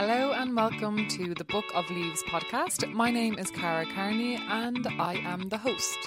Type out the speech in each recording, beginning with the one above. Hello and welcome to the Book of Leaves podcast. My name is Cara Kearney and I am the host.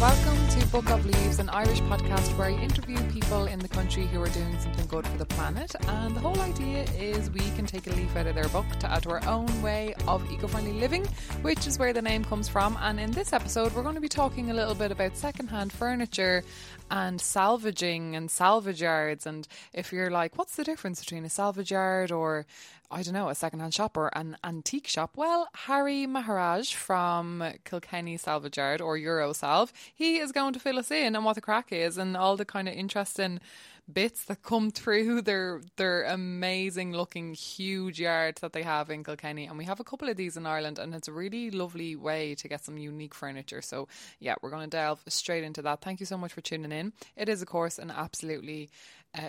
Welcome to Book of Leaves, an Irish podcast where I interview people in the country who are doing something good for the planet. And the whole idea is we can take a leaf out of their book to add to our own way of eco-friendly living, which is where the name comes from. And in this episode, we're going to be talking a little bit about second-hand furniture and salvaging and salvage yards. And if you're like, what's the difference between a salvage yard or, I don't know, a secondhand shop or an antique shop? Well, Harry Maharaj from Kilkenny Salvage Yard, or Eurosalve, he is going to fill us in on what the crack is and all the kind of interesting bits that come through their amazing looking huge yard that they have in Kilkenny. And we have a couple of these in Ireland, and it's a really lovely way to get some unique furniture. So yeah, we're going to delve straight into that. Thank you so much for tuning in. It is, of course, an absolutely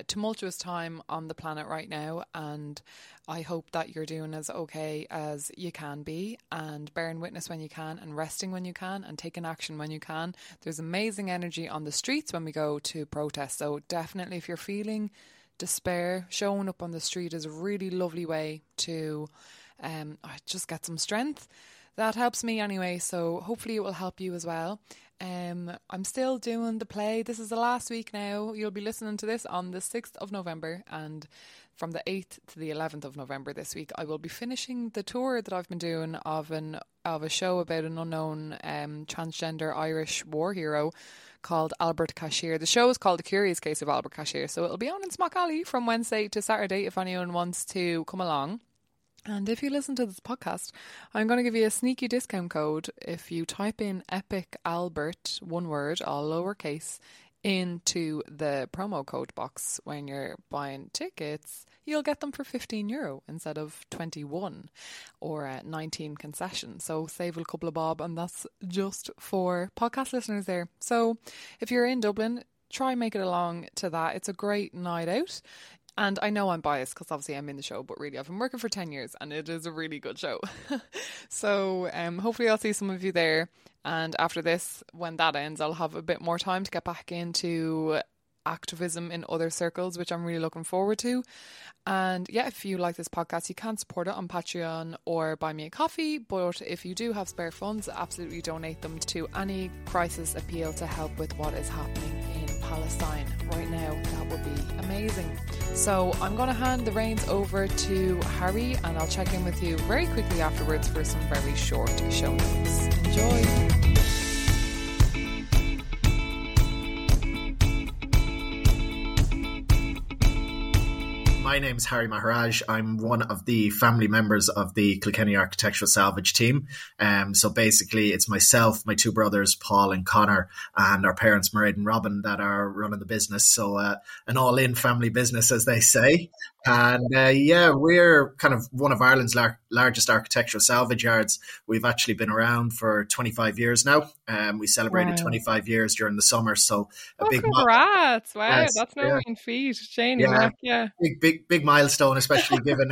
tumultuous time on the planet right now, and I hope that you're doing as okay as you can be, and bearing witness when you can, and resting when you can, and taking action when you can. There's amazing energy on the streets when we go to protest, so definitely if you're feeling despair, showing up on the street is a really lovely way to just get some strength. That helps me anyway, so hopefully it will help you as well. I'm still doing the play. This is the last week now. You'll be listening to this on the 6th of November, and from the 8th to the 11th of November this week, I will be finishing the tour that I've been doing of a show about an unknown transgender Irish war hero called Albert Cashier. The show is called The Curious Case of Albert Cashier, so it'll be on in Smock Alley from Wednesday to Saturday if anyone wants to come along. And if you listen to this podcast, I'm going to give you a sneaky discount code. If you type in Epic Albert, one word, all lowercase, into the promo code box when you're buying tickets, you'll get them for €15 instead of 21 or 19 concession. So save a couple of bob, and that's just for podcast listeners there. So if you're in Dublin, try make it along to that. It's a great night out. And I know I'm biased because obviously I'm in the show, but really I've been working for 10 years and it is a really good show. So hopefully I'll see some of you there. And after this, when that ends, I'll have a bit more time to get back into activism in other circles, which I'm really looking forward to. And yeah, if you like this podcast, you can support it on Patreon or buy me a coffee. But if you do have spare funds, absolutely donate them to any crisis appeal to help with what is happening in Palestine right now. That would be amazing. So I'm going to hand the reins over to Harry, and I'll check in with you very quickly afterwards for some very short show notes. Enjoy. My name's Harry Maharaj. I'm one of the family members of the Kilkenny Architectural Salvage team. So basically it's myself, my two brothers, Paul and Connor, and our parents, Mairead and Robin, that are running the business. So an all-in family business, as they say. And we're kind of one of Ireland's largest architectural salvage yards. We've actually been around for 25 years now. We celebrated 25 years during the summer. So big congrats. Wow, yes, that's no mean feat. Shane, Big milestone, especially given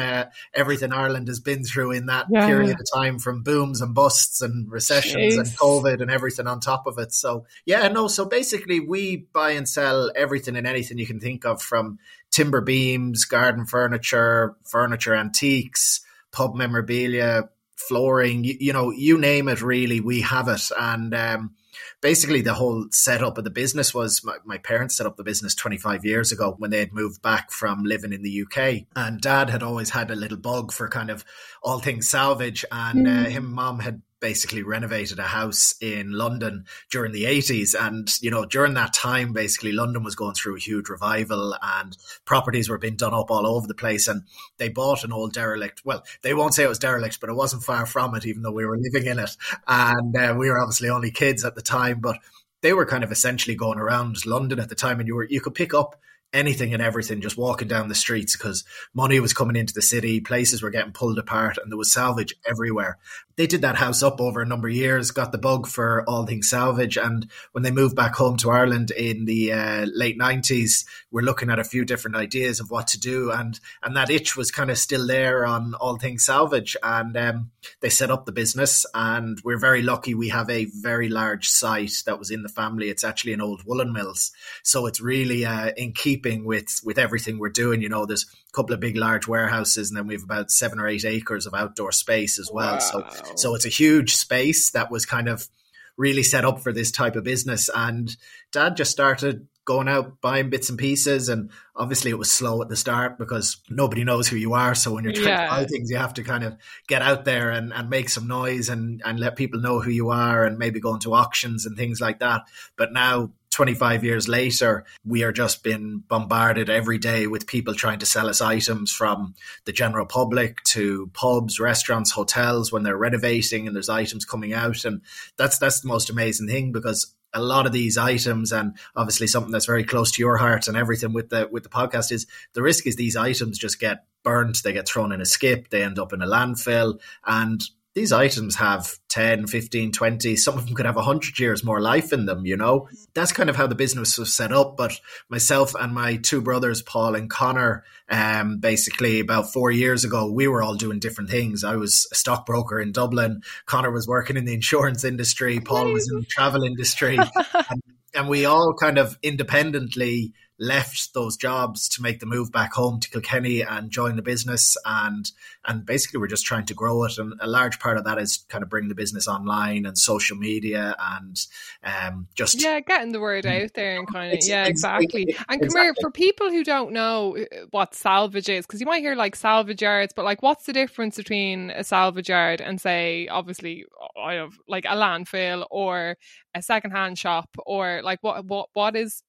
everything Ireland has been through in that period of time, from booms and busts and recessions and COVID and everything on top of it. So so basically we buy and sell everything and anything you can think of, from timber beams, garden furniture, furniture antiques, pub memorabilia, flooring, you name it, really, we have it. And basically the whole setup of the business was my parents set up the business 25 years ago when they had moved back from living in the UK. And Dad had always had a little bug for kind of all things salvage. And him and Mom had basically renovated a house in London during the 80s. And, during that time, basically London was going through a huge revival and properties were being done up all over the place. And they bought an old derelict. Well, they won't say it was derelict, but it wasn't far from it, even though we were living in it. And we were obviously only kids at the time, but they were kind of essentially going around London at the time. And you could pick up anything and everything just walking down the streets because money was coming into the city, places were getting pulled apart, and there was salvage everywhere. They did that house up over a number of years, got the bug for all things salvage, and when they moved back home to Ireland in the late 90s, we're looking at a few different ideas of what to do, and that itch was kind of still there on all things salvage, and they set up the business, and we're very lucky. We have a very large site that was in the family. It's actually an old woolen mills, so it's really in keeping with everything we're doing. You know, there's a couple of big large warehouses, and then we have about 7 or 8 acres of outdoor space as well. Wow. So it's a huge space that was kind of really set up for this type of business. And Dad just started going out, buying bits and pieces. And obviously it was slow at the start because nobody knows who you are. So when you're trying to buy things, you have to kind of get out there and make some noise and let people know who you are and maybe go into auctions and things like that. But now, 25 years later, we are just been bombarded every day with people trying to sell us items from the general public to pubs, restaurants, hotels when they're renovating and there's items coming out. And that's the most amazing thing, because a lot of these items, and obviously something that's very close to your heart and everything with the podcast, is the risk is these items just get burnt, they get thrown in a skip, they end up in a landfill, and these items have 10, 15, 20, some of them could have 100 years more life in them, you know. That's kind of how the business was set up. But myself and my 2 brothers, Paul and Connor, basically about 4 years ago, we were all doing different things. I was a stockbroker in Dublin. Connor was working in the insurance industry. Paul was in the travel industry. And we all kind of independently left those jobs to make the move back home to Kilkenny and join the business, and basically we're just trying to grow it, and a large part of that is kind of bring the business online and social media and getting the word out there and kind of exactly. Come here, for people who don't know what salvage is, because you might hear like salvage yards, but like what's the difference between a salvage yard and say obviously I have like a landfill or a secondhand shop, or like what is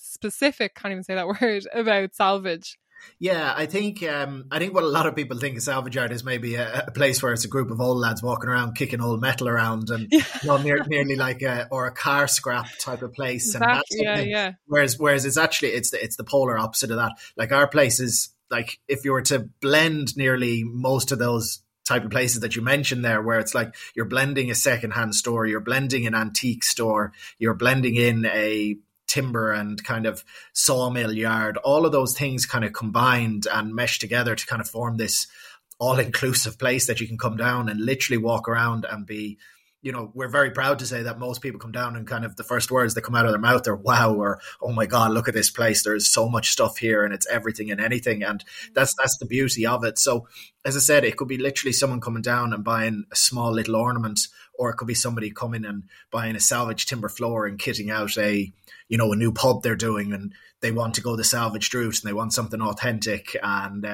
specific, can't even say that word, about salvage? Yeah, I think what a lot of people think of salvage yard is maybe a place where it's a group of old lads walking around kicking old metal around, and you know, nearly like a car scrap type of place. Exactly. And Whereas it's actually it's the polar opposite of that. Like our place is like, if you were to blend nearly most of those type of places that you mentioned there, where it's like you're blending a secondhand store, you're blending an antique store, you're blending in a timber and kind of sawmill yard, all of those things kind of combined and meshed together to kind of form this all-inclusive place that you can come down and literally walk around and be, you know, we're very proud to say that most people come down and kind of the first words that come out of their mouth are wow, or oh my God, look at this place, there's so much stuff here and it's everything and anything. And that's the beauty of it. So as I said, it could be literally someone coming down and buying a small little ornament, or it could be somebody coming and buying a salvage timber floor and kitting out a new pub they're doing, and they want to go the salvaged route and they want something authentic. And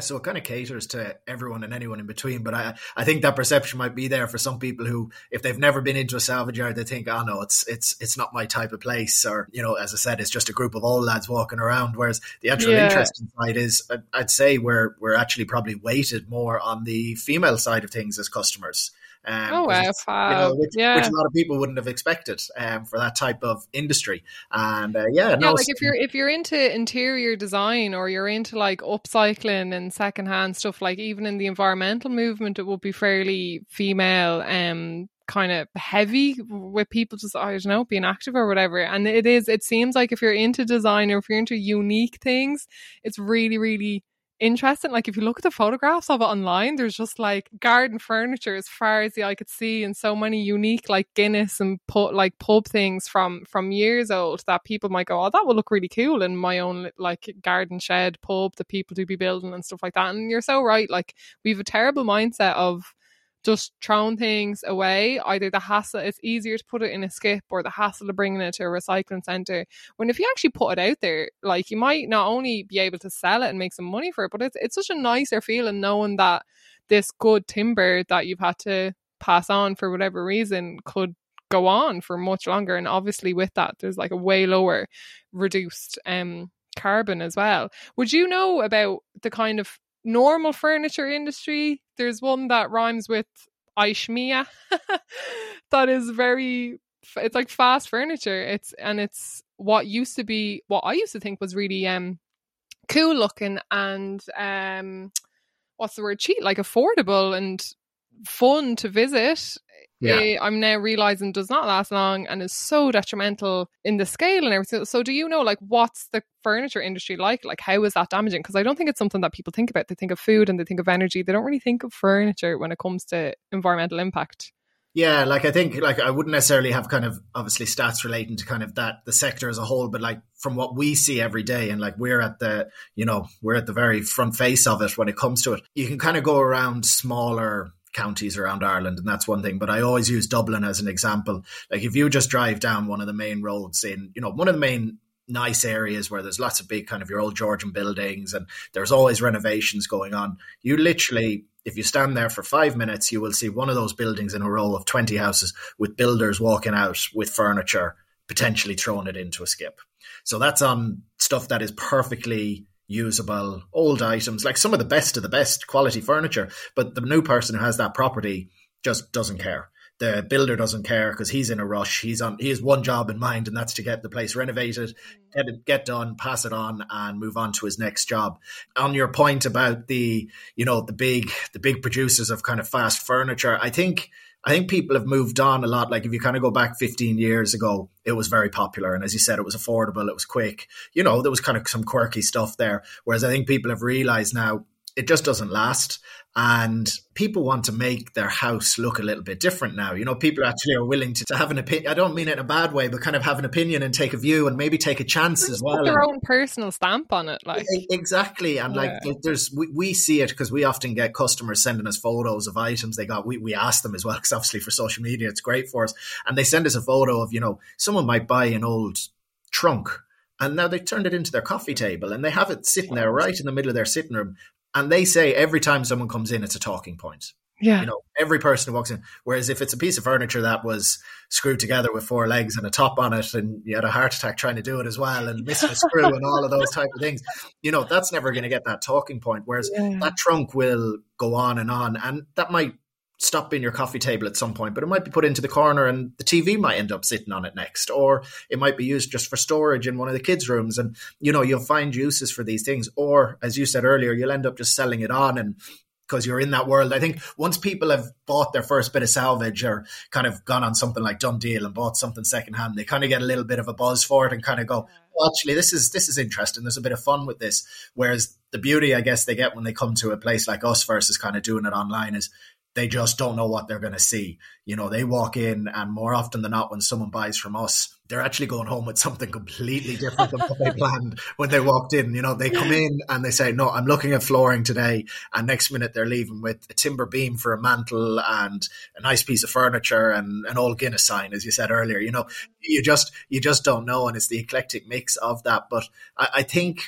so it kind of caters to everyone and anyone in between. But I think that perception might be there for some people who, if they've never been into a salvage yard, they think, oh no, it's not my type of place. Or, you know, as I said, it's just a group of old lads walking around. Whereas the actual interesting side is, I'd say we're actually probably weighted more on the female side of things as customers. Which a lot of people wouldn't have expected for that type of industry. And like if you're into interior design, or you're into like upcycling and secondhand stuff, like even in the environmental movement, it would be fairly female kind of heavy, with people just, I don't know, being active or whatever. And it seems like if you're into design or if you're into unique things, it's really, really interesting. Like if you look at the photographs of it online, there's just like garden furniture as far as the eye could see, and so many unique like Guinness and pub things from years old that people might go, oh, that will look really cool in my own like garden shed pub that people do be building and stuff like that. And you're so right, like we have a terrible mindset of just throwing things away, either the hassle, it's easier to put it in a skip, or the hassle of bringing it to a recycling centre, when if you actually put it out there, like you might not only be able to sell it and make some money for it, but it's such a nicer feeling knowing that this good timber that you've had to pass on for whatever reason could go on for much longer. And obviously with that, there's like a way lower reduced carbon as well. Would you know about the kind of normal furniture industry? There's one that rhymes with Aishmia that is very, it's like fast furniture, it's what used to be, what I used to think was really cool looking and what's the word, cheap, like affordable and fun to visit, I'm now realizing does not last long and is so detrimental in the scale and everything. So do you know, like, what's the furniture industry like how is that damaging? Because I don't think it's something that people think about. They think of food and they think of energy. They don't really think of furniture when it comes to environmental impact. Yeah, like I think, like I wouldn't necessarily have kind of obviously stats relating to kind of that, the sector as a whole, but like from what we see every day, and like we're at the, you know, we're at the very front face of it when it comes to it. You can kind of go around smaller counties around Ireland and that's one thing, but I always use Dublin as an example. Like if you just drive down one of the main roads in, you know, one of the main nice areas where there's lots of big kind of your old Georgian buildings and there's always renovations going on, you literally, if you stand there for 5 minutes, you will see one of those buildings in a row of 20 houses with builders walking out with furniture, potentially throwing it into a skip. So that's on stuff that is perfectly usable, old items, like some of the best quality furniture. But the new person who has that property just doesn't care. The builder doesn't care because he's in a rush. He has one job in mind, and that's to get the place renovated, get done, pass it on, and move on to his next job. On your point about the, you know, the big producers of kind of fast furniture, I think people have moved on a lot. Like if you kind of go back 15 years ago, it was very popular, and as you said, it was affordable, it was quick. You know, there was kind of some quirky stuff there. Whereas I think people have realized now it just doesn't last. And people want to make their house look a little bit different now. You know, people actually are willing to have an opinion. I don't mean it in a bad way, but kind of have an opinion and take a view and maybe take a chance as well. Put their own personal stamp on it. Like exactly. And like there's, we see it because we often get customers sending us photos of items they got. We ask them as well, because obviously for social media, it's great for us. And they send us a photo of, you know, someone might buy an old trunk and now they turned it into their coffee table and they have it sitting there right in the middle of their sitting room. And they say every time someone comes in, it's a talking point. Yeah. You know, every person who walks in. Whereas if it's a piece of furniture that was screwed together with four legs and a top on it and you had a heart attack trying to do it as well and missed a screw and all of those type of things, you know, that's never going to get that talking point. Whereas that trunk will go on. And that might stop in your coffee table at some point, but it might be put into the corner and the TV might end up sitting on it next, or it might be used just for storage in one of the kids' rooms. And, you know, you'll find uses for these things. Or as you said earlier, you'll end up just selling it on. And because you're in that world, I think once people have bought their first bit of salvage or kind of gone on something like Done Deal and bought something secondhand, they kind of get a little bit of a buzz for it and kind of go, well, actually, this is interesting. There's a bit of fun with this. Whereas the beauty, I guess, they get when they come to a place like us versus kind of doing it online is, they just don't know what they're going to see. You know, they walk in and more often than not, when someone buys from us, they're actually going home with something completely different than what they planned when they walked in. You know, they come in and they say, no, I'm looking at flooring today. And next minute they're leaving with a timber beam for a mantle and a nice piece of furniture and an old Guinness sign, as you said earlier. You know, you just don't know. And it's the eclectic mix of that. But I think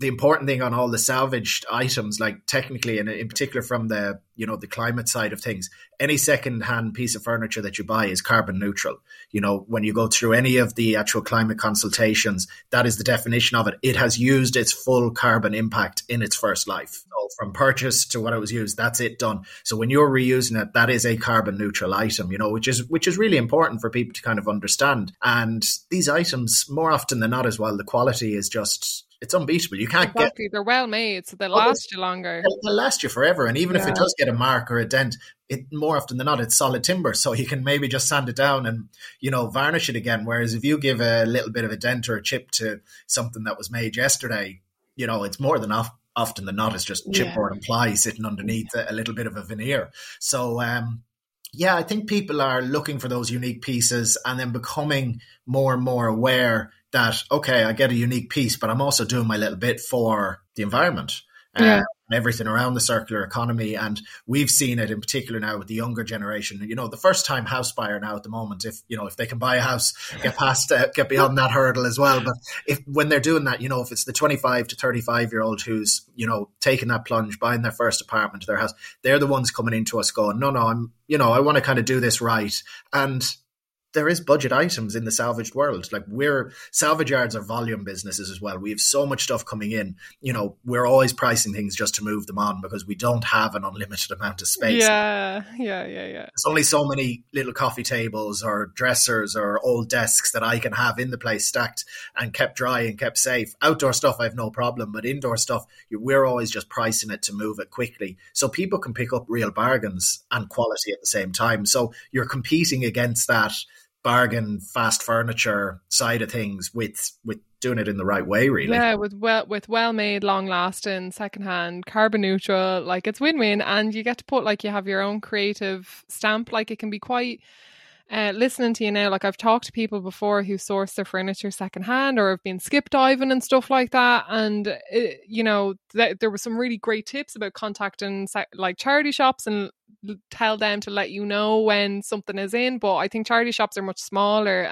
the important thing on all the salvaged items, like technically, and in particular from the, you know, the climate side of things, any secondhand piece of furniture that you buy is carbon neutral. You know, when you go through any of the actual climate consultations, that is the definition of it. It has used its full carbon impact in its first life. So from purchase to what it was used, that's it done. So when you're reusing it, that is a carbon neutral item, you know, which is really important for people to kind of understand. And these items, more often than not as well, the quality is just, it's unbeatable. You can't get. They're well made, so they'll last you longer. They'll last you forever. And even if it does get a mark or a dent, it more often than not, it's solid timber. So you can maybe just sand it down and, you know, varnish it again. Whereas if you give a little bit of a dent or a chip to something that was made yesterday, you know, it's more than often than not, it's just chipboard and ply sitting underneath a little bit of a veneer. So, yeah, I think people are looking for those unique pieces and then becoming more and more aware that, okay, I get a unique piece, but I'm also doing my little bit for the environment and everything around the circular economy. And we've seen it in particular now with the younger generation, you know, the first time house buyer now at the moment, if, you know, if they can buy a house, get beyond that hurdle as well. But when they're doing that, you know, if it's the 25 to 35 year old who's, you know, taking that plunge, buying their first apartment to their house, they're the ones coming into us going, no, I'm, you know, I want to kind of do this right. And there is budget items in the salvaged world. Like, we're salvage yards are volume businesses as well. We have so much stuff coming in, you know, we're always pricing things just to move them on because we don't have an unlimited amount of space. Yeah. There's only so many little coffee tables or dressers or old desks that I can have in the place stacked and kept dry and kept safe. Outdoor stuff, I have no problem, but indoor stuff, we're always just pricing it to move it quickly. So people can pick up real bargains and quality at the same time. So you're competing against that bargain fast furniture side of things with doing it in the right way, really. Yeah, with well made, long lasting, secondhand, carbon neutral, like it's win-win, and you get to put, like, you have your own creative stamp. Like, it can be quite listening to you now, like I've talked to people before who source their furniture secondhand or have been skip diving and stuff like that, and it, you know, there were some really great tips about contacting like charity shops and tell them to let you know when something is in. But I think charity shops are much smaller,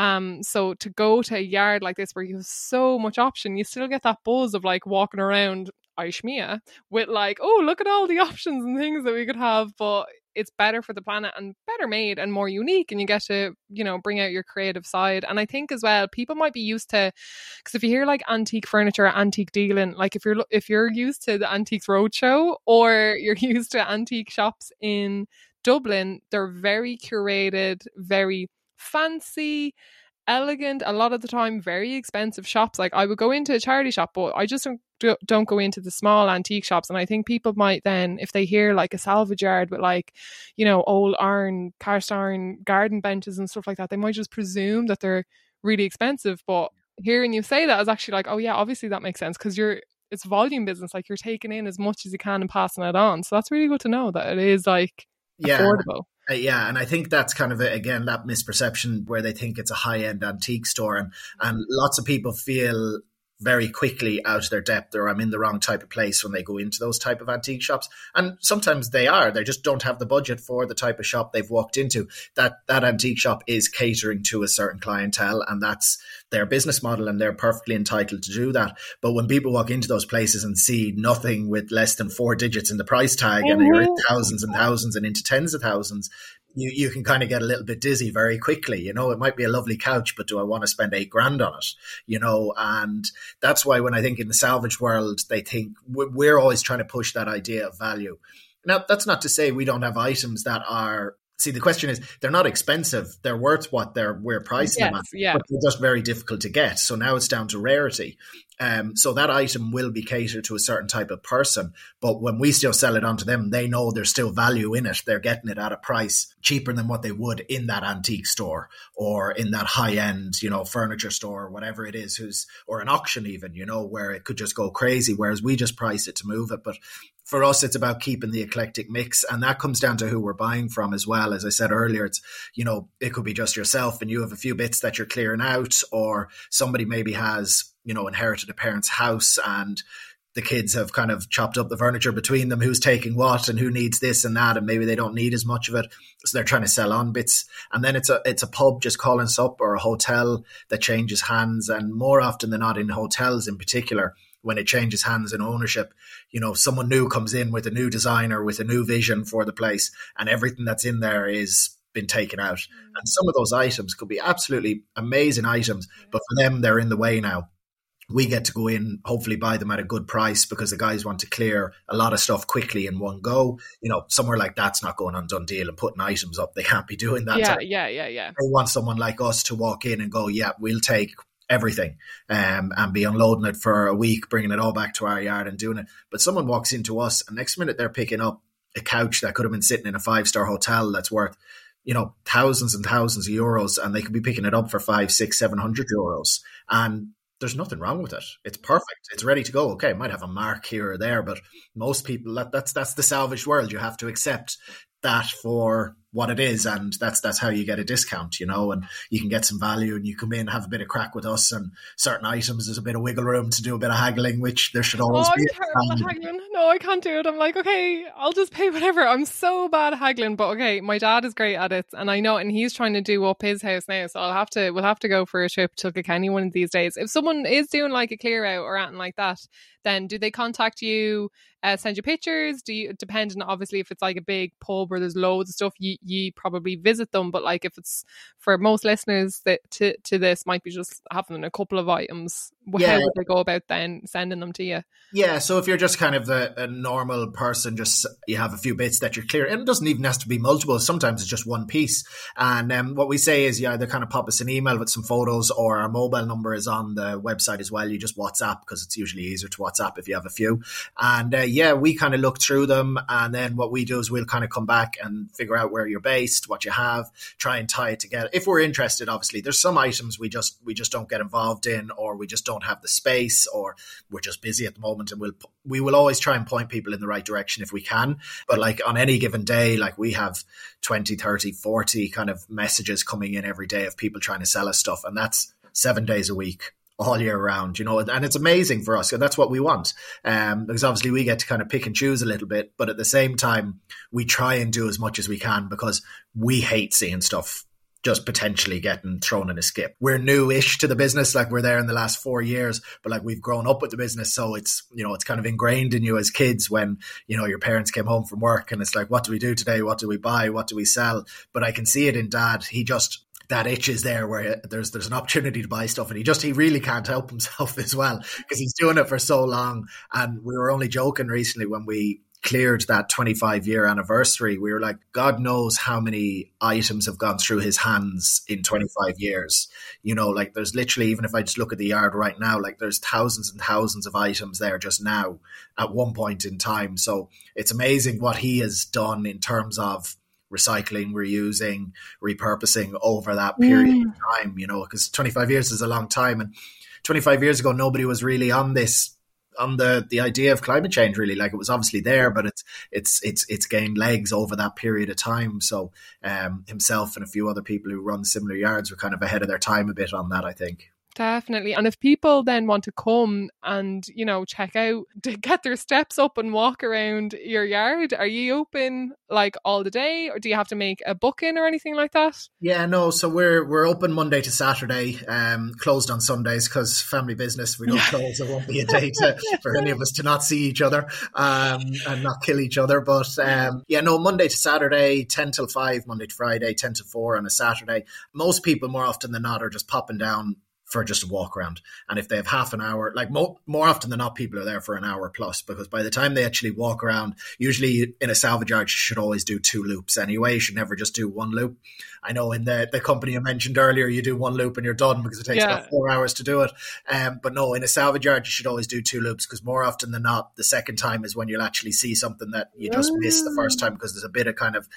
and so to go to a yard like this where you have so much option, you still get that buzz of like walking around Aishmia with like, oh, look at all the options and things that we could have, but it's better for the planet and better made and more unique, and you get to, you know, bring out your creative side. And I think as well, people might be used to, because if you hear like antique furniture, antique dealing, like if you're used to the Antiques Roadshow or you're used to antique shops in Dublin, they're very curated, very fancy, elegant, a lot of the time very expensive shops. Like, I would go into a charity shop, but I just don't go into the small antique shops. And I think people might then, if they hear like a salvage yard with like, you know, old iron, cast iron garden benches and stuff like that, they might just presume that they're really expensive. But hearing you say that is actually like, oh yeah, obviously that makes sense, because it's volume business, like you're taking in as much as you can and passing it on. So that's really good to know that it is like affordable. Yeah, and I think that's kind of, again, that misperception where they think it's a high-end antique store, and lots of people feel very quickly out of their depth, or I'm in the wrong type of place when they go into those type of antique shops. And sometimes they just don't have the budget for the type of shop they've walked into. That antique shop is catering to a certain clientele, and that's their business model, and they're perfectly entitled to do that. But when people walk into those places and see nothing with less than 4 digits in the price tag, and you're in thousands and thousands and into tens of thousands, you can kind of get a little bit dizzy very quickly. You know, it might be a lovely couch, but do I want to spend $8,000 on it? You know, and that's why when I think in the salvage world, they think we're always trying to push that idea of value. Now, that's not to say we don't have items that are, see, the question is, they're not expensive. They're worth what we're pricing them at, but they're just very difficult to get. So now it's down to rarity. So that item will be catered to a certain type of person. But when we still sell it onto them, they know there's still value in it. They're getting it at a price cheaper than what they would in that antique store or in that high-end, you know, furniture store or whatever it is, or an auction even, you know, where it could just go crazy, whereas we just price it to move it. But for us, it's about keeping the eclectic mix. And that comes down to who we're buying from as well. As I said earlier, it's, you know, it could be just yourself and you have a few bits that you're clearing out, or somebody maybe has, you know, inherited a parent's house and the kids have kind of chopped up the furniture between them, who's taking what and who needs this and that, and maybe they don't need as much of it, so they're trying to sell on bits. And then it's a pub just calling us up, or a hotel that changes hands. And more often than not, in hotels in particular, when it changes hands in ownership, you know, someone new comes in with a new designer, with a new vision for the place, and everything that's in there is been taken out. And some of those items could be absolutely amazing items, but for them, they're in the way now. We get to go in, hopefully buy them at a good price, because the guys want to clear a lot of stuff quickly in one go. You know, somewhere like that's not going on Done Deal and putting items up. They can't be doing that. Yeah. They want someone like us to walk in and go, yeah, we'll take everything and be unloading it for a week, bringing it all back to our yard and doing it. But someone walks into us and next minute they're picking up a couch that could have been sitting in a 5-star hotel that's worth, you know, thousands and thousands of euros, and they could be picking it up for 500, 600, 700 euros. And there's nothing wrong with it. It's perfect. It's ready to go. Okay, it might have a mark here or there, but most people, that's the salvage world. You have to accept that for what it is, and that's how you get a discount, you know, and you can get some value, and you come in, have a bit of crack with us, and certain items, there's a bit of wiggle room to do a bit of haggling, which there should always be. Oh, I'm terrible at haggling. No, I can't do it. I'm like, okay, I'll just pay whatever. I'm so bad at haggling, but okay, my dad is great at it, and I know, and he's trying to do up his house now, so we'll have to go for a trip to Kilkenny one of these days. If someone is doing like a clear out or anything like that, then do they contact you, send you pictures? Do you, depending obviously if it's like a big pub where there's loads of stuff, you you probably visit them. But like, if it's for most listeners that to this might be just having a couple of items, how would they go about then sending them to you? Yeah, so if you're just kind of a normal person, just you have a few bits that you're clearing, and it doesn't even have to be multiple. Sometimes it's just one piece. And what we say is you either kind of pop us an email with some photos, or our mobile number is on the website as well. You just WhatsApp, because it's usually easier to WhatsApp if you have a few. And we kind of look through them, and then what we do is we'll kind of come back and figure out where you're based, what you have, try and tie it together if we're interested. Obviously there's some items we just don't get involved in, or we just don't have the space, or we're just busy at the moment, and we will always try and point people in the right direction if we can. But like on any given day, like we have 20, 30, 40 kind of messages coming in every day of people trying to sell us stuff, and that's 7 days a week all year round, and it's amazing for us, and that's what we want, because obviously we get to kind of pick and choose a little bit, but at the same time we try and do as much as we can, because we hate seeing stuff just potentially getting thrown in a skip. We're new-ish to the business, like we're there in the last 4 years, but like we've grown up with the business, so it's it's kind of ingrained in you as kids when your parents came home from work and it's like, what do we do today, what do we buy, what do we sell? But I can see it in Dad, that itch is there where there's an opportunity to buy stuff, and he really can't help himself as well, because he's doing it for so long. And we were only joking recently when we cleared that 25-year anniversary, we were like, God knows how many items have gone through his hands in 25 years. Like there's literally, even if I just look at the yard right now, like there's thousands and thousands of items there just now at one point in time. So it's amazing what he has done in terms of recycling, reusing, repurposing over that period of time, because 25 years is a long time. And 25 years ago, nobody was really on the idea of climate change, really. Like it was obviously there, but it's gained legs over that period of time. So himself and a few other people who run similar yards were kind of ahead of their time a bit on that, I think. Definitely. And if people then want to come and, check out, to get their steps up and walk around your yard, are you open like all the day, or do you have to make a booking or anything like that? Yeah, no. So we're open Monday to Saturday, closed on Sundays, because family business, we don't close. There won't be a day for any of us to not see each other and not kill each other. But Monday to Saturday, 10 till 5, Monday to Friday, 10 to 4 on a Saturday. Most people more often than not are just popping down for just a walk around. And if they have half an hour, like more often than not, people are there for an hour plus, because by the time they actually walk around, usually in a salvage yard, you should always do two loops anyway. You should never just do one loop. I know in the company I mentioned earlier, you do one loop and you're done, because it takes about 4 hours to do it. But no, in a salvage yard, you should always do two loops, because more often than not, the second time is when you'll actually see something that you just missed the first time, because there's a bit of kind of,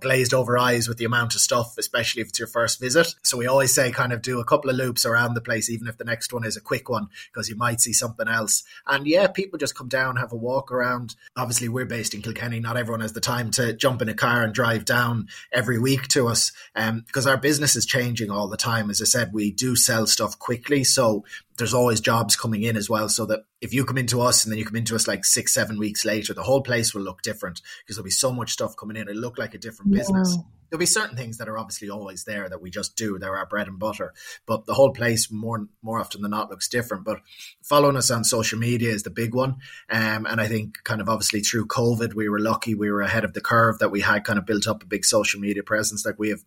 glazed over eyes with the amount of stuff, especially if it's your first visit. So we always say kind of do a couple of loops around the place, even if the next one is a quick one, because you might see something else. And people just come down, have a walk around. Obviously, we're based in Kilkenny. Not everyone has the time to jump in a car and drive down every week to us, because our business is changing all the time. As I said, we do sell stuff quickly, so there's always jobs coming in as well, so that if you come into us and then you come into us like 6-7 weeks later, the whole place will look different, because there'll be so much stuff coming in. It'll look like a different business. There'll be certain things that are obviously always there that we just do. They're our bread and butter, but the whole place more often than not looks different. But following us on social media is the big one. And I think kind of obviously through COVID, we were lucky. We were ahead of the curve that we had kind of built up a big social media presence. Like we have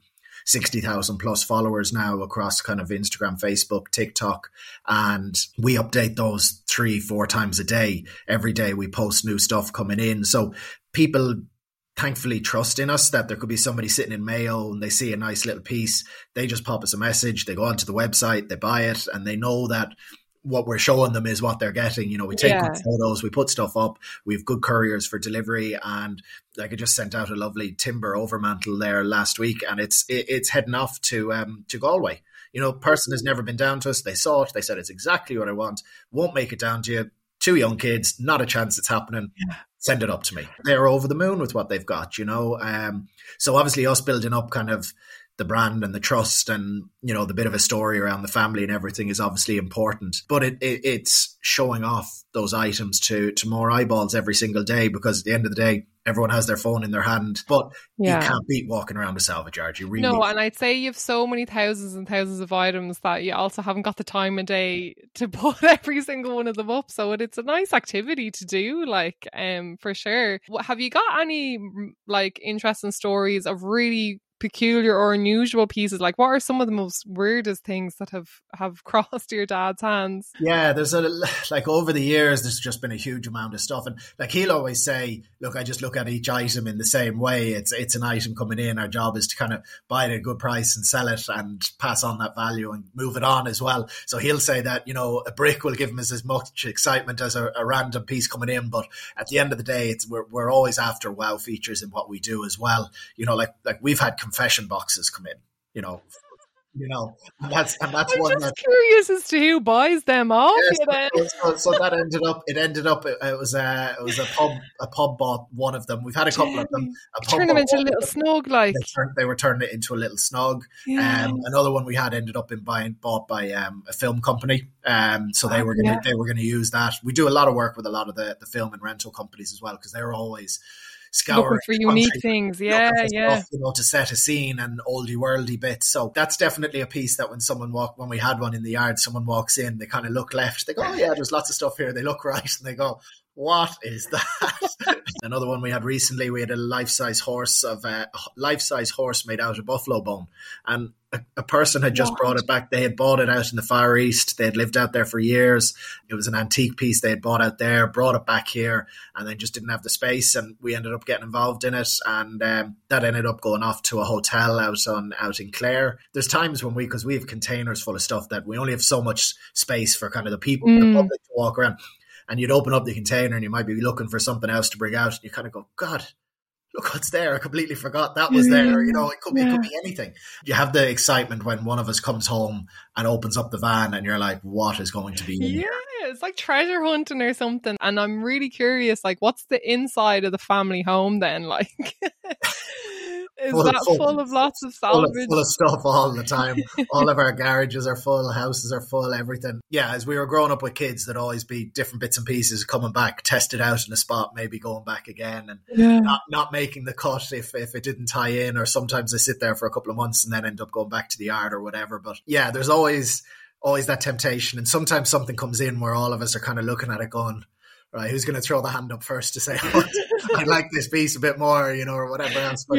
60,000 plus followers now across kind of Instagram, Facebook, TikTok, and we update those 3-4 times a day. Every day we post new stuff coming in. So people thankfully trust in us, that there could be somebody sitting in Mayo and they see a nice little piece, they just pop us a message, they go onto the website, they buy it, and they know that what we're showing them is what they're getting. We take good photos, we put stuff up, we have good couriers for delivery, and like I just sent out a lovely timber overmantel there last week, and it's heading off to Galway. Person has never been down to us, they saw it, they said it's exactly what I want, won't make it down to you, 2 young kids, not a chance it's happening. Send it up to me. They're over the moon with what they've got, So obviously us building up kind of the brand and the trust and, the bit of a story around the family and everything is obviously important. But it's showing off those items to more eyeballs every single day, because at the end of the day, everyone has their phone in their hand, but you can't beat walking around a salvage yard. You really no, and I'd say you have so many thousands and thousands of items that you also haven't got the time of day to put every single one of them up. So it's a nice activity to do, like, for sure. Have you got any like interesting stories of really peculiar or unusual pieces? Like, what are some of the most weirdest things that have crossed your dad's hands? Yeah, there's over the years, there's just been a huge amount of stuff. And like, he'll always say, look, I just look at each item in the same way. It's an item coming in. Our job is to kind of buy it at a good price and sell it and pass on that value and move it on as well. So he'll say that, you know, a brick will give him as much excitement as a random piece coming in. But at the end of the day, we're always after wow features in what we do as well. You know, like we've had confession boxes come in, you know, and that's I'm one just curious as to who buys them off. Yes, you know? so that ended up. It was a pub bought one of them. We've had a couple of them. Turn them into a little snog, like they were turning it into a little snog. Yeah. Another one we had ended up in bought by a film company. So they were going to use that. We do a lot of work with a lot of the film and rental companies as well, because they're always scouring for unique things, stuff, you know, to set a scene and oldie worldy bits. So that's definitely a piece that when we had one in the yard, someone walks in, they kind of look left, they go, oh yeah, there's lots of stuff here. They look right and they go, what is that? Another one we had recently, we had a life-size horse made out of buffalo bone, and a person had just brought it back. They had bought it out in the Far East. They had lived out there for years. It was an antique piece they had bought out there, brought it back here, and then just didn't have the space. And we ended up getting involved in it, and that ended up going off to a hotel out in Clare. There's times when because we have containers full of stuff that we only have so much space for kind of the people, the public to walk around. And you'd open up the container and you might be looking for something else to bring out. And you kind of go, God, look what's there. I completely forgot that was there. You know, it could be anything. You have the excitement when one of us comes home and opens up the van and you're like, what is going to be in here? It's like treasure hunting or something. And I'm really curious, like, what's the inside of the family home then? Like, is that full of lots of salvage? Full of stuff all the time. All of our garages are full, houses are full, everything. Yeah, as we were growing up with kids, there'd always be different bits and pieces coming back, tested out in a spot, maybe going back again, and not making the cut if it didn't tie in, or sometimes they sit there for a couple of months and then end up going back to the yard or whatever. But yeah, there's always that temptation. And sometimes something comes in where all of us are kind of looking at it going, right, who's going to throw the hand up first to say, oh, I like this piece a bit more, you know, or whatever else. But,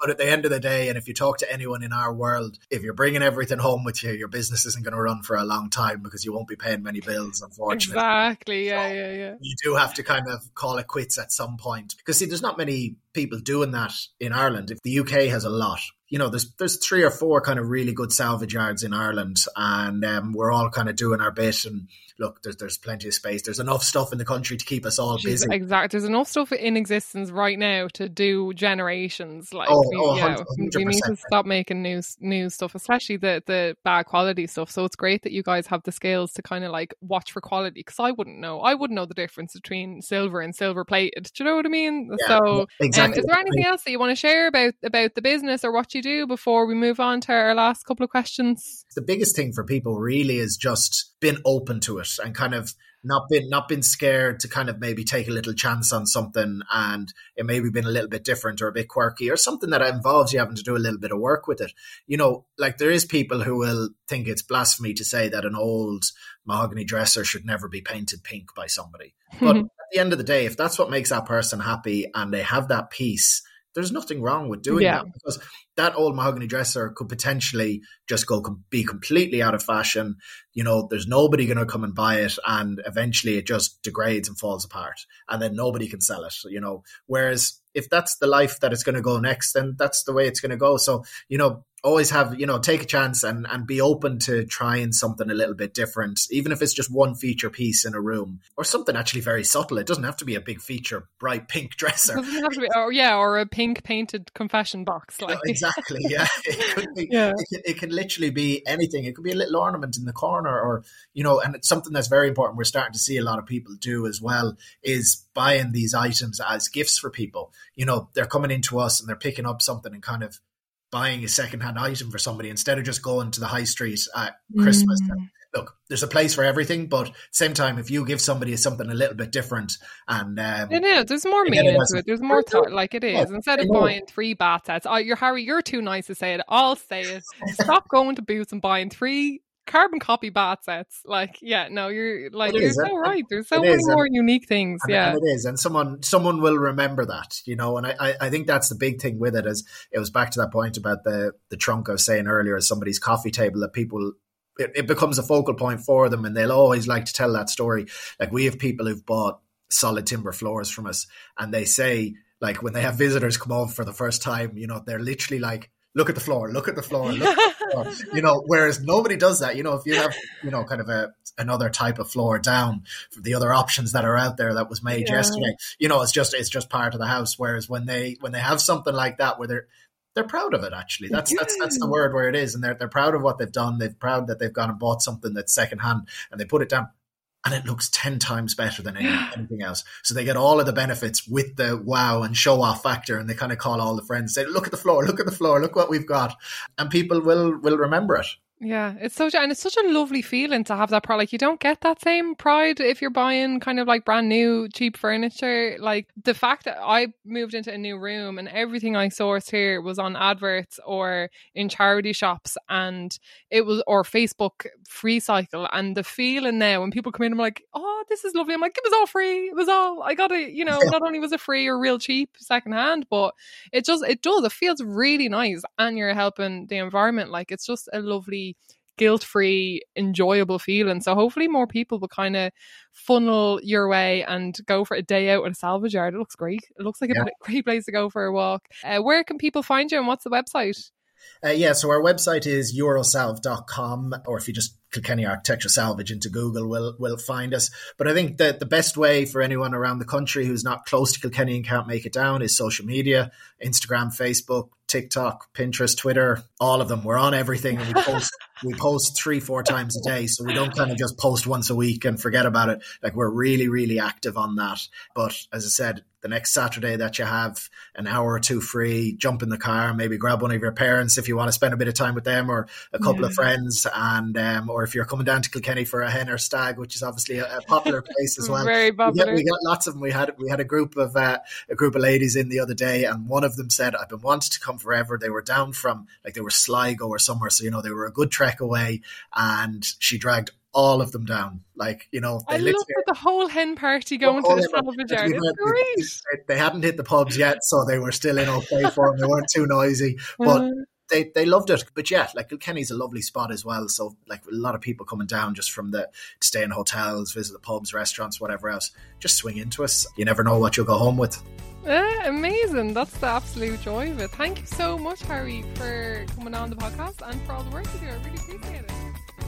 but at the end of the day, and if you talk to anyone in our world, if you're bringing everything home with you, your business isn't going to run for a long time because you won't be paying many bills, unfortunately. Exactly, yeah. You do have to kind of call it quits at some point. Because, see, there's not many people doing that in Ireland. If the UK has a lot. You know, there's three or four kind of really good salvage yards in Ireland, and we're all kind of doing our bit. And look, there's plenty of space. There's enough stuff in the country to keep us all busy. Exactly. There's enough stuff in existence right now to do generations. Like, we need to stop making new stuff, especially the bad quality stuff. So it's great that you guys have the scales to kind of like watch for quality, because I wouldn't know the difference between silver and silver plated. Do you know what I mean? Yeah, so exactly. Is there anything else that you want to share about the business or what you do before we move on to our last couple of questions? The biggest thing for people really is just being open to it and kind of not been scared to kind of maybe take a little chance on something, and it maybe been a little bit different or a bit quirky or something that involves you having to do a little bit of work with it. You know, like there is people who will think it's blasphemy to say that an old mahogany dresser should never be painted pink by somebody. But at the end of the day, if that's what makes that person happy and they have that peace, there's nothing wrong with doing that, because that old mahogany dresser could potentially just be completely out of fashion. You know, there's nobody going to come and buy it, and eventually it just degrades and falls apart, and then nobody can sell it, you know. Whereas if that's the life that it's going to go next, then that's the way it's going to go. So, you know, always have, you know, take a chance and be open to trying something a little bit different, even if it's just one feature piece in a room or something actually very subtle. It doesn't have to be a big feature, bright pink dresser. It doesn't have to be, or a pink painted confession box. Like. No, exactly, yeah. It could be, it can literally be anything. It could be a little ornament in the corner, or, you know, and it's something that's very important. We're starting to see a lot of people do as well is buying these items as gifts for people. You know, they're coming into us and they're picking up something and kind of buying a secondhand item for somebody instead of just going to the high street at Christmas. look, there's a place for everything, but at the same time, if you give somebody something a little bit different, and it is, there's more meaning to it. There's more thought, like it is. Yeah, instead of buying three bath sets, oh, you're Harry, you're too nice to say it. I'll say it. Stop going to Boots and buying three carbon copy bath sets. Like, yeah, no, you're like, it you're is, so and, right. There's so many more unique things. And, yeah, and it is, and someone will remember that, you know. And I think that's the big thing with it. Is it was back to that point about the trunk I was saying earlier, is somebody's coffee table that people. It becomes a focal point for them, and they'll always like to tell that story. Like, we have people who've bought solid timber floors from us, and they say, like, when they have visitors come over for the first time, you know, they're literally like, look at the floor, look at the floor, look at the floor. You know, whereas nobody does that. You know, if you have, you know, kind of another type of floor down, the other options that are out there that was made yesterday, you know, it's just part of the house. Whereas when they have something like that, where they're proud of it, actually. That's the word where it is. And they're proud of what they've done. They're proud that they've gone and bought something that's secondhand, and they put it down, and it looks 10 times better than anything else. So they get all of the benefits with the wow and show off factor, and they kind of call all the friends and say, look at the floor, look at the floor, look what we've got. And people will remember it. Yeah, it's such a lovely feeling to have that pride. Like, you don't get that same pride if you're buying kind of like brand new cheap furniture. Like, the fact that I moved into a new room and everything I sourced here was on adverts or in charity shops, and it was or Facebook free cycle. And the feeling now when people come in, I'm like, oh, this is lovely. I'm like, it was all free. It was all I got it. You know, not only was it free or real cheap secondhand, but it feels really nice, and you're helping the environment. Like, it's just a lovely, guilt-free, enjoyable feeling. So hopefully more people will kind of funnel your way and go for a day out at a salvage yard. It looks great. It looks like a great place to go for a walk. Where can people find you, and what's the website? So our website is eurosalve.com, or if you just Kilkenny Architecture Salvage into Google, will find us. But I think that the best way for anyone around the country who's not close to Kilkenny and can't make it down is social media: Instagram, Facebook, TikTok, Pinterest, Twitter, all of them. We're on everything, and we post 3-4 times a day, so we don't kind of just post once a week and forget about it. Like, we're really, really active on that. But as I said, the next Saturday that you have an hour or two free, jump in the car, maybe grab one of your parents if you want to spend a bit of time with them, or a couple of friends, and or if you're coming down to Kilkenny for a hen or stag, which is obviously a popular place as well. Very popular. We got lots of them. We had a group of ladies in the other day, and one of them said, "I've been wanting to come forever." They were down from, like, they were Sligo or somewhere, so, you know, they were a good trek away, and she dragged all of them down. Like, you know, I love the whole hen party going to the salvage yard. It's great. They hadn't hit the pubs yet, so they were still in okay form. They weren't too noisy, but They loved it. But yeah, like, Kilkenny's a lovely spot as well. So, like, a lot of people coming down just from to stay in hotels, visit the pubs, restaurants, whatever else, just swing into us. You never know what you'll go home with. Amazing. That's the absolute joy of it. Thank you so much, Harry, for coming on the podcast and for all the work you do. I really appreciate it.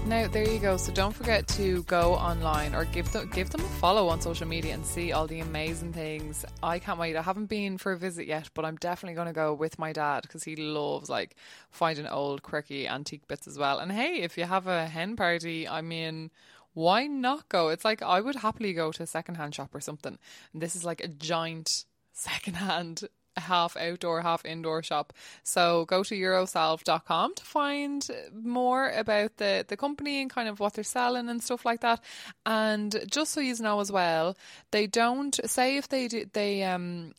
Now, there you go. So don't forget to go online or give them a follow on social media and see all the amazing things. I can't wait. I haven't been for a visit yet, but I'm definitely going to go with my dad, because he loves, like, finding old quirky antique bits as well. And hey, if you have a hen party, I mean, why not go? It's like, I would happily go to a secondhand shop or something. And this is like a giant secondhand, half outdoor, half indoor shop. So go to eurosalve.com to find more about the company and kind of what they're selling and stuff like that. And just so you know as well, they don't say if they do,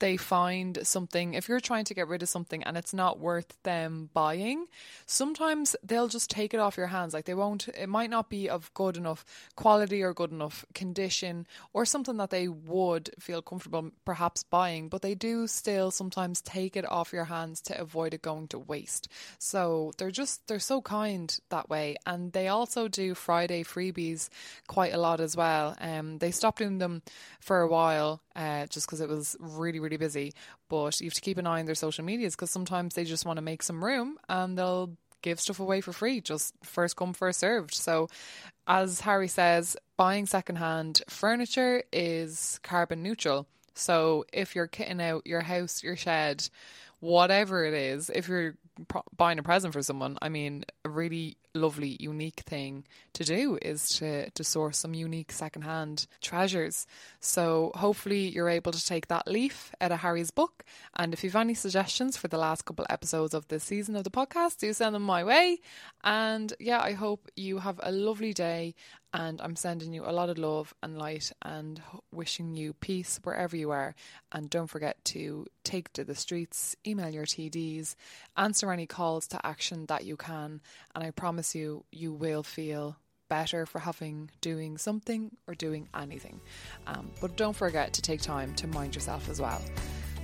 they find something, if you're trying to get rid of something and it's not worth them buying, sometimes they'll just take it off your hands. Like, it might not be of good enough quality or good enough condition or something that they would feel comfortable perhaps buying, but they do still sometimes take it off your hands to avoid it going to waste. So they're so kind that way. And they also do Friday freebies quite a lot as well. They stopped doing them for a while just because it was really, really busy, but you have to keep an eye on their social medias, because sometimes they just want to make some room and they'll give stuff away for free, just first come, first served. So, as Harry says, buying secondhand furniture is carbon neutral. So if you're kitting out your house, your shed, whatever it is, if you're buying a present for someone, I mean, a really lovely, unique thing to do is to source some unique secondhand treasures. So hopefully you're able to take that leaf out of Harry's book. And if you've any suggestions for the last couple episodes of this season of the podcast, do send them my way. And yeah, I hope you have a lovely day, and I'm sending you a lot of love and light and wishing you peace wherever you are. And don't forget to take to the streets, email your TDs, answer any calls to action that you can. And I promise you, you will feel better for doing something or doing anything. But don't forget to take time to mind yourself as well.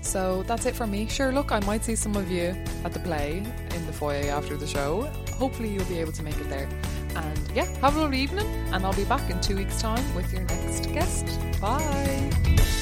So that's it from me. Sure, look, I might see some of you at the play in the foyer after the show. Hopefully you'll be able to make it there. And yeah, have a lovely evening, and I'll be back in 2 weeks' time with your next guest. Bye.